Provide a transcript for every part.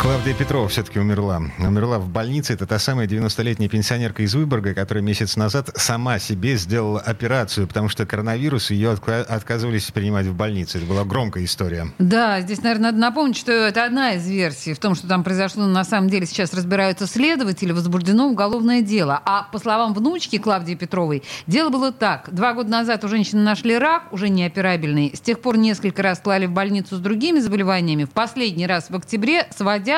Клавдия Петрова все-таки умерла. Умерла в больнице. Это та самая 90-летняя пенсионерка из Выборга, которая месяц назад сама себе сделала операцию, потому что коронавирус, ее отказывались принимать в больнице. Это была громкая история. Да, здесь, наверное, надо напомнить, что это одна из версий. В том, что там произошло, на самом деле сейчас разбираются следователи, возбуждено уголовное дело. А по словам внучки Клавдии Петровой, дело было так. 2 года назад у женщины нашли рак, уже неоперабельный. С тех пор несколько раз клали в больницу с другими заболеваниями. В последний раз в октябре с водянкой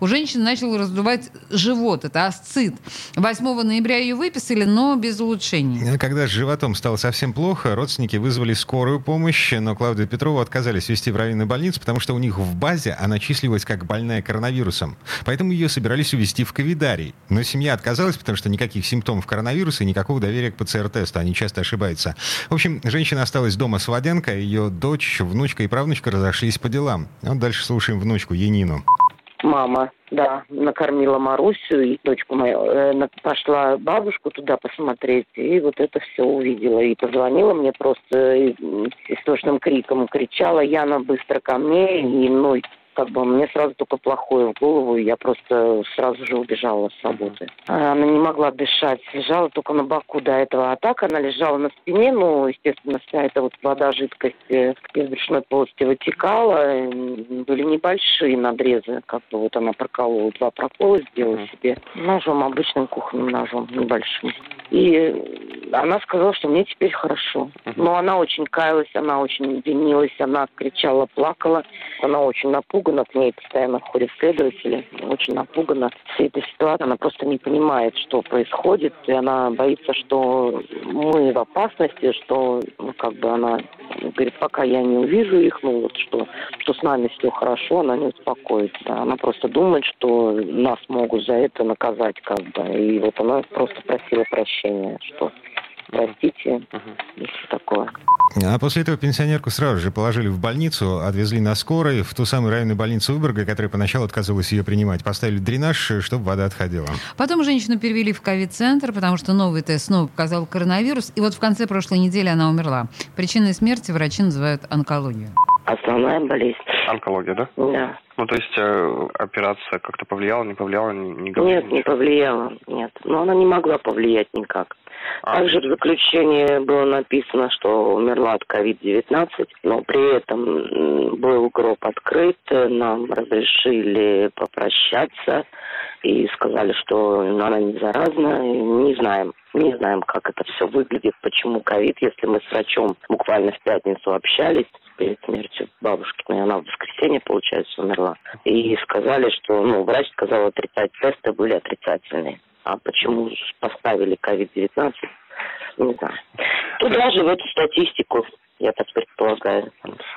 у женщины начал раздувать живот. Это асцит. 8 ноября ее выписали, но без улучшений. Когда с животом стало совсем плохо, родственники вызвали скорую помощь, но Клавдию Петрову отказались везти в районную больницу, потому что у них в базе она числилась как больная коронавирусом. Поэтому ее собирались увезти в ковидарий. Но семья отказалась, потому что никаких симптомов коронавируса и никакого доверия к ПЦР-тесту. Они часто ошибаются. В общем, женщина осталась дома с водянкой, ее дочь, внучка и правнучка разошлись по делам. Вот дальше слушаем внучку Янину. Мама, да, накормила Марусю и дочку мою. Пошла бабушку туда посмотреть, и вот это все увидела. И позвонила мне просто с истошным криком. Кричала: «Яна, быстро ко мне!» И мне сразу только плохое в голову, и я просто сразу же убежала с работы. Она не могла дышать, лежала только на боку до этого. А так она лежала на спине, естественно, вся эта вода, жидкость из брюшной полости вытекала. Были небольшие надрезы, она проколола, 2 прокола сделала себе ножом, обычным кухонным ножом, небольшим. И она сказала, что мне теперь хорошо. Но она очень каялась, она очень винилась, она кричала, плакала. Она очень напугана, к ней постоянно ходят следователи. Очень напугана всей этой ситуацией. Она просто не понимает, что происходит. И она боится, что мы в опасности, что она говорит, пока я не увижу их, что с нами все хорошо, она не успокоится. Она просто думает, что нас могут за это наказать И она просто просила прощения. Что простите, и все такое. А после этого пенсионерку сразу же положили в больницу, отвезли на скорой в ту самую районную больницу Выборга, которая поначалу отказывалась ее принимать. Поставили дренаж, чтобы вода отходила. Потом женщину перевели в ковид-центр, потому что новый тест снова показал коронавирус. И вот в конце прошлой недели она умерла. Причиной смерти врачи называют онкологию. Основная болезнь. Онкология, да? Да. То есть операция как-то повлияла, не повлияла? Не говорила ничего? Не повлияла, нет. Но она не могла повлиять никак. Также в заключении было написано, что умерла от COVID-19, но при этом был гроб открыт, нам разрешили попрощаться и сказали, что она не заразна, не знаем. Не знаем, как это все выглядит, почему ковид, если мы с врачом буквально в пятницу общались перед смертью бабушкиной, она в воскресенье, получается, умерла. И сказали, что, врач сказал, тесты были отрицательные. А почему поставили COVID-19? Не знаю. Туда же в эту статистику, я так предполагаю.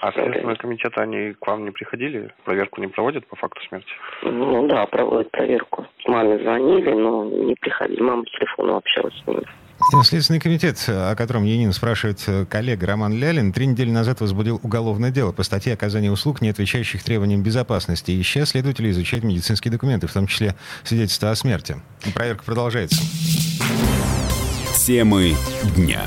А Следственного комитета они к вам не приходили? Проверку не проводят по факту смерти? Да, проводят проверку. Маме звонили, но не приходили. Мама по телефону общалась с ними. Следственный комитет, о котором Янина спрашивает коллега Роман Лялин, 3 недели назад возбудил уголовное дело по статье «Оказание услуг, не отвечающих требованиям безопасности». И сейчас следователи изучают медицинские документы, в том числе свидетельства о смерти. Проверка продолжается. Темы дня.